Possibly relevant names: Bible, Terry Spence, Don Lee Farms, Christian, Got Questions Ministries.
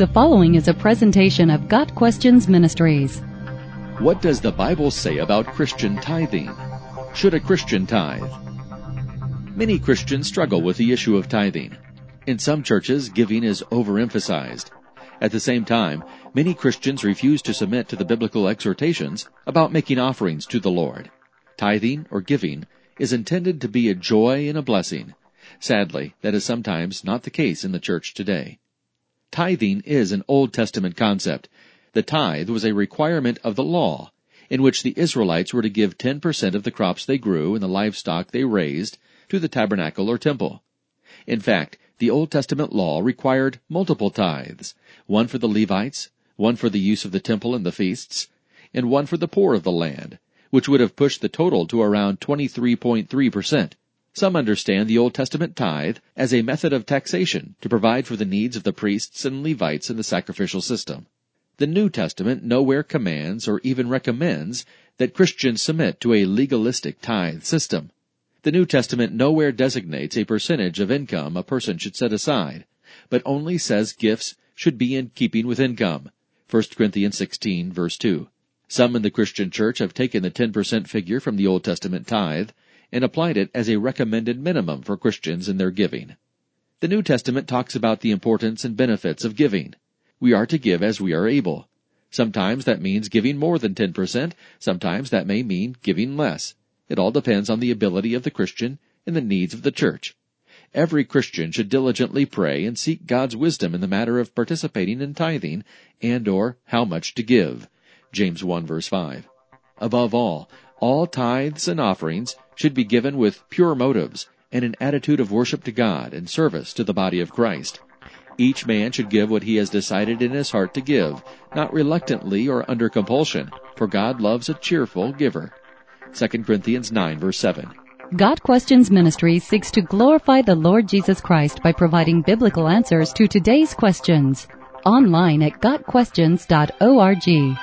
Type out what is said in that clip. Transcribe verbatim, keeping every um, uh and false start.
The following is a presentation of Got Questions Ministries. What does the Bible say about Christian tithing? Should a Christian tithe? Many Christians struggle with the issue of tithing. In some churches, giving is overemphasized. At the same time, many Christians refuse to submit to the biblical exhortations about making offerings to the Lord. Tithing or giving is intended to be a joy and a blessing. Sadly, that is sometimes not the case in the church today. Tithing is an Old Testament concept. The tithe was a requirement of the law, in which the Israelites were to give ten percent of the crops they grew and the livestock they raised to the tabernacle or temple. In fact, the Old Testament law required multiple tithes, one for the Levites, one for the use of the temple and the feasts, and one for the poor of the land, which would have pushed the total to around twenty-three point three percent. Some understand the Old Testament tithe as a method of taxation to provide for the needs of the priests and Levites in the sacrificial system. The New Testament nowhere commands or even recommends that Christians submit to a legalistic tithe system. The New Testament nowhere designates a percentage of income a person should set aside, but only says gifts should be in keeping with income. First Corinthians sixteen, verse two. Some in the Christian church have taken the ten percent figure from the Old Testament tithe and applied it as a recommended minimum for Christians in their giving. The New Testament talks about the importance and benefits of giving. We are to give as we are able. Sometimes that means giving more than ten percent. Sometimes that may mean giving less. It all depends on the ability of the Christian and the needs of the church. Every Christian should diligently pray and seek God's wisdom in the matter of participating in tithing and or how much to give. James one verse five. Above all, all tithes and offerings should be given with pure motives and an attitude of worship to God and service to the body of Christ. Each man should give what he has decided in his heart to give, not reluctantly or under compulsion, for God loves a cheerful giver. Second Corinthians nine, verse seven. Got Questions Ministry seeks to glorify the Lord Jesus Christ by providing biblical answers to today's questions. Online at got questions dot org.